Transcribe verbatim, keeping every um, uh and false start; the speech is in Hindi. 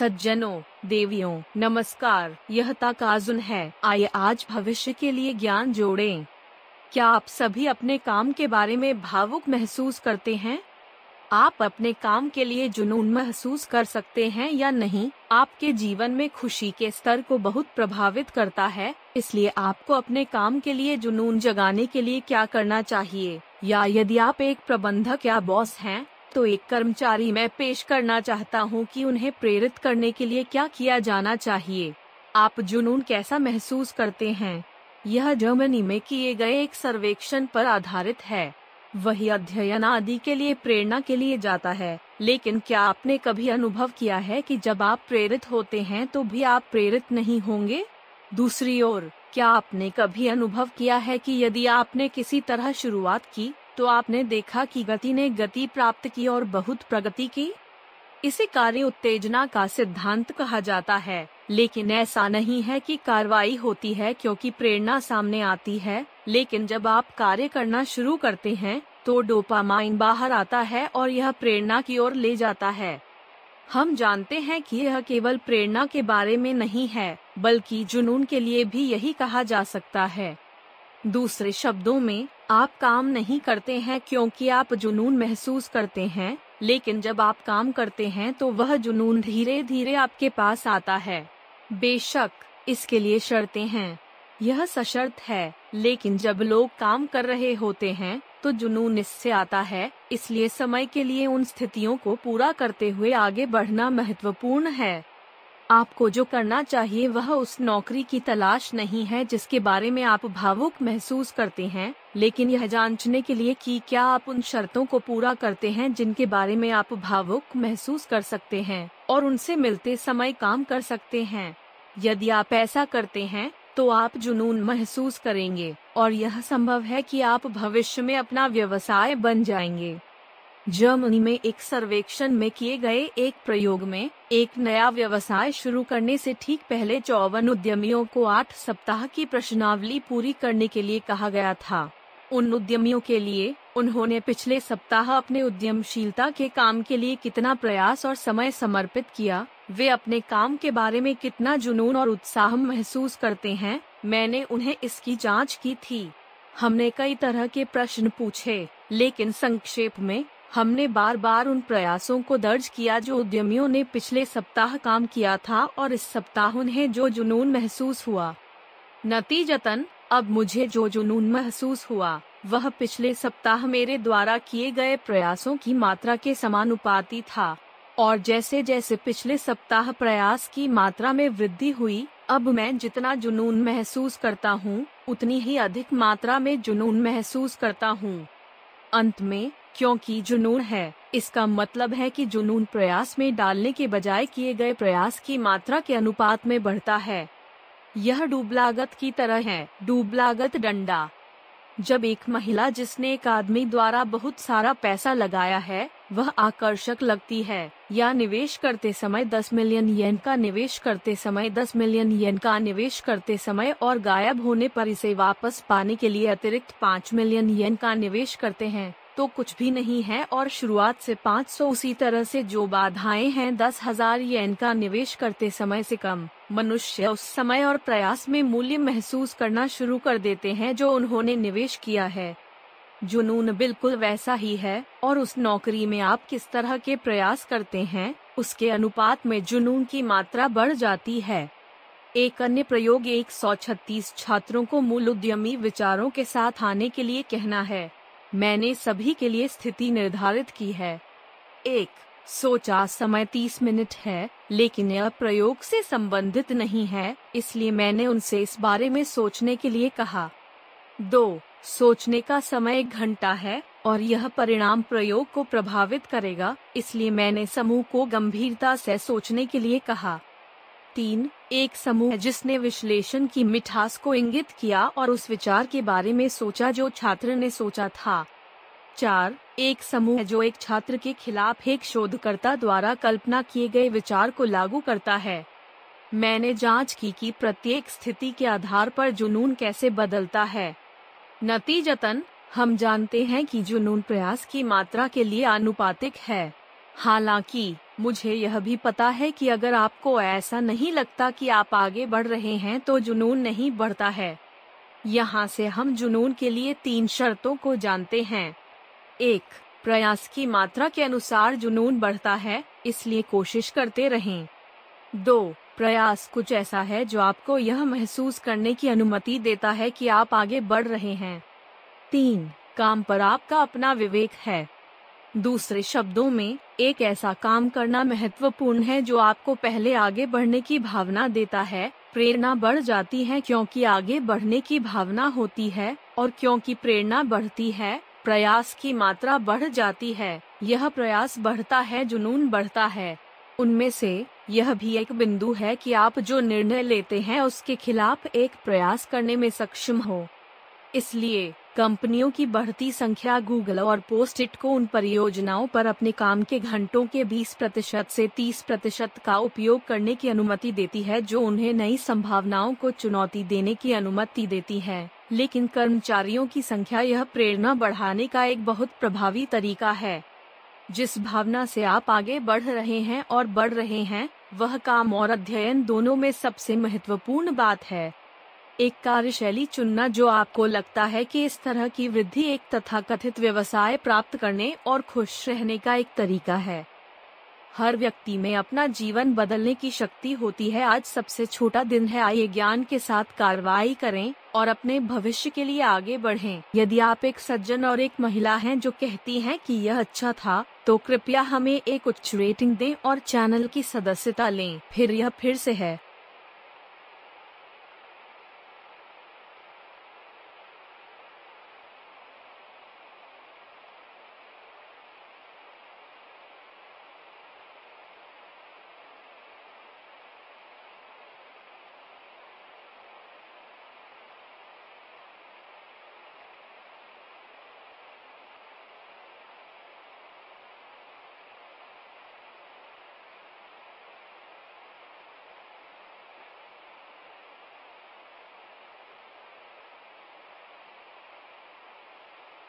सज्जनों, देवियों, नमस्कार। यह ताकाजुन है। आइए आज भविष्य के लिए ज्ञान जोड़ें। क्या आप सभी अपने काम के बारे में भावुक महसूस करते हैं? आप अपने काम के लिए जुनून महसूस कर सकते हैं या नहीं। आपके जीवन में खुशी के स्तर को बहुत प्रभावित करता है, इसलिए आपको अपने काम के लिए जुनून जगाने के लिए क्या करना चाहिए, या यदि आप एक प्रबंधक या बॉस हैं तो एक कर्मचारी मैं पेश करना चाहता हूं कि उन्हें प्रेरित करने के लिए क्या किया जाना चाहिए। आप जुनून कैसा महसूस करते हैं? यह जर्मनी में किए गए एक सर्वेक्षण पर आधारित है। वही अध्ययन आदि के लिए प्रेरणा के लिए जाता है, लेकिन क्या आपने कभी अनुभव किया है कि जब आप प्रेरित होते हैं तो भी आप प्रेरित नहीं होंगे? दूसरी ओर, क्या आपने कभी अनुभव किया है कि यदि आपने किसी तरह शुरुआत की तो आपने देखा कि गति ने गति प्राप्त की और बहुत प्रगति की? इसे कार्य उत्तेजना का सिद्धांत कहा जाता है, लेकिन ऐसा नहीं है कि कार्रवाई होती है, क्योंकि प्रेरणा सामने आती है, लेकिन जब आप कार्य करना शुरू करते हैं तो डोपामाइन बाहर आता है और यह प्रेरणा की ओर ले जाता है। हम जानते हैं कि यह केवल प्रेरणा के बारे में नहीं है, बल्कि जुनून के लिए भी यही कहा जा सकता है। दूसरे शब्दों में, आप काम नहीं करते हैं क्योंकि आप जुनून महसूस करते हैं, लेकिन जब आप काम करते हैं तो वह जुनून धीरे धीरे आपके पास आता है। बेशक इसके लिए शर्तें हैं, यह सशर्त है, लेकिन जब लोग काम कर रहे होते हैं तो जुनून इससे आता है, इसलिए समय के लिए उन स्थितियों को पूरा करते हुए आगे बढ़ना महत्वपूर्ण है। आपको जो करना चाहिए वह उस नौकरी की तलाश नहीं है जिसके बारे में आप भावुक महसूस करते हैं, लेकिन यह जांचने के लिए कि क्या आप उन शर्तों को पूरा करते हैं जिनके बारे में आप भावुक महसूस कर सकते हैं और उनसे मिलते समय काम कर सकते हैं। यदि आप ऐसा करते हैं तो आप जुनून महसूस करेंगे और यह संभव है कि आप भविष्य में अपना व्यवसाय बन जाएंगे। जर्मनी में एक सर्वेक्षण में किए गए एक प्रयोग में, एक नया व्यवसाय शुरू करने से ठीक पहले चौवन उद्यमियों को आठ सप्ताह की प्रश्नावली पूरी करने के लिए कहा गया था। उन उद्यमियों के लिए, उन्होंने पिछले सप्ताह अपने उद्यमशीलता के काम के लिए कितना प्रयास और समय समर्पित किया, वे अपने काम के बारे में कितना जुनून और उत्साह महसूस करते हैं। मैंने उन्हें इसकी जाँच की थी। हमने कई तरह के प्रश्न पूछे, लेकिन संक्षेप में हमने बार बार उन प्रयासों को दर्ज किया जो उद्यमियों ने पिछले सप्ताह काम किया था और इस सप्ताह उन्हें जो जुनून महसूस हुआ। नतीजतन, अब मुझे जो जुनून महसूस हुआ वह पिछले सप्ताह मेरे द्वारा किए गए प्रयासों की मात्रा के समानुपाती था, और जैसे जैसे पिछले सप्ताह प्रयास की मात्रा में वृद्धि हुई, अब मैं जितना जुनून महसूस करता हूँ उतनी ही अधिक मात्रा में जुनून महसूस करता हूँ। अंत में, क्योंकि जुनून है, इसका मतलब है कि जुनून प्रयास में डालने के बजाय किए गए प्रयास की मात्रा के अनुपात में बढ़ता है। यह डूब लागत की तरह है। डूब लागत डंडा। जब एक महिला जिसने एक आदमी द्वारा बहुत सारा पैसा लगाया है, वह आकर्षक लगती है, या निवेश करते समय दस मिलियन येन का निवेश करते समय दस मिलियन येन का निवेश करते समय और गायब होने पर इसे वापस पाने के लिए अतिरिक्त पाँच मिलियन येन का निवेश करते हैं, तो कुछ भी नहीं है और शुरुआत से पाँच सौ। उसी तरह से जो बाधाएं हैं, दस हजार येन का निवेश करते समय से कम। मनुष्य उस समय और प्रयास में मूल्य महसूस करना शुरू कर देते हैं जो उन्होंने निवेश किया है। जुनून बिल्कुल वैसा ही है, और उस नौकरी में आप किस तरह के प्रयास करते हैं उसके अनुपात में जुनून की मात्रा बढ़ जाती है। एक अन्य प्रयोग एक सौ छत्तीस छात्रों को मूल उद्यमी विचारों के साथ आने के लिए कहना है। मैंने सभी के लिए स्थिति निर्धारित की है। एक, सोचा समय तीस मिनट है, लेकिन यह प्रयोग से संबंधित नहीं है, इसलिए मैंने उनसे इस बारे में सोचने के लिए कहा। दो, सोचने का समय एक घंटा है और यह परिणाम प्रयोग को प्रभावित करेगा, इसलिए मैंने समूह को गंभीरता से सोचने के लिए कहा। तीन, एक समूह जिसने विश्लेषण की मिठास को इंगित किया और उस विचार के बारे में सोचा जो छात्र ने सोचा था। चार, एक समूह जो एक छात्र के खिलाफ एक शोधकर्ता द्वारा कल्पना किए गए विचार को लागू करता है। मैंने जांच की कि प्रत्येक स्थिति के आधार पर जुनून कैसे बदलता है। नतीजतन, हम जानते हैं कि जुनून प्रयास की मात्रा के लिए आनुपातिक है। हालांकि मुझे यह भी पता है कि अगर आपको ऐसा नहीं लगता कि आप आगे बढ़ रहे हैं तो जुनून नहीं बढ़ता है। यहाँ से हम जुनून के लिए तीन शर्तों को जानते हैं। एक, प्रयास की मात्रा के अनुसार जुनून बढ़ता है, इसलिए कोशिश करते रहें। दो, प्रयास कुछ ऐसा है जो आपको यह महसूस करने की अनुमति देता है कि आप आगे बढ़ रहे हैं। तीन, काम पर आपका अपना विवेक है। दूसरे शब्दों में, एक ऐसा काम करना महत्वपूर्ण है जो आपको पहले आगे बढ़ने की भावना देता है, प्रेरणा बढ़ जाती है क्योंकि आगे बढ़ने की भावना होती है, और क्योंकि प्रेरणा बढ़ती है, प्रयास की मात्रा बढ़ जाती है, यह प्रयास बढ़ता है, जुनून बढ़ता है। उनमें से यह भी एक बिंदु है कि आप जो निर्णय लेते हैं उसके खिलाफ एक प्रयास करने में सक्षम हो। इसलिए कंपनियों की बढ़ती संख्या गूगल और पोस्ट इट को उन परियोजनाओं पर अपने काम के घंटों के बीस प्रतिशत से तीस प्रतिशत का उपयोग करने की अनुमति देती है, जो उन्हें नई संभावनाओं को चुनौती देने की अनुमति देती है। लेकिन कर्मचारियों की संख्या, यह प्रेरणा बढ़ाने का एक बहुत प्रभावी तरीका है। जिस भावना से आप आगे बढ़ रहे हैं और बढ़ रहे हैं, वह काम और अध्ययन दोनों में सबसे महत्वपूर्ण बात है। एक कार्यशैली चुनना जो आपको लगता है कि इस तरह की वृद्धि एक तथाकथित व्यवसाय प्राप्त करने और खुश रहने का एक तरीका है। हर व्यक्ति में अपना जीवन बदलने की शक्ति होती है। आज सबसे छोटा दिन है, आइए ज्ञान के साथ कार्रवाई करें और अपने भविष्य के लिए आगे बढ़ें। यदि आप एक सज्जन और एक महिला हैं जो कहती हैं कि यह अच्छा था, तो कृपया हमें एक उच्च रेटिंग दें और चैनल की सदस्यता लें। फिर यह फिर से है।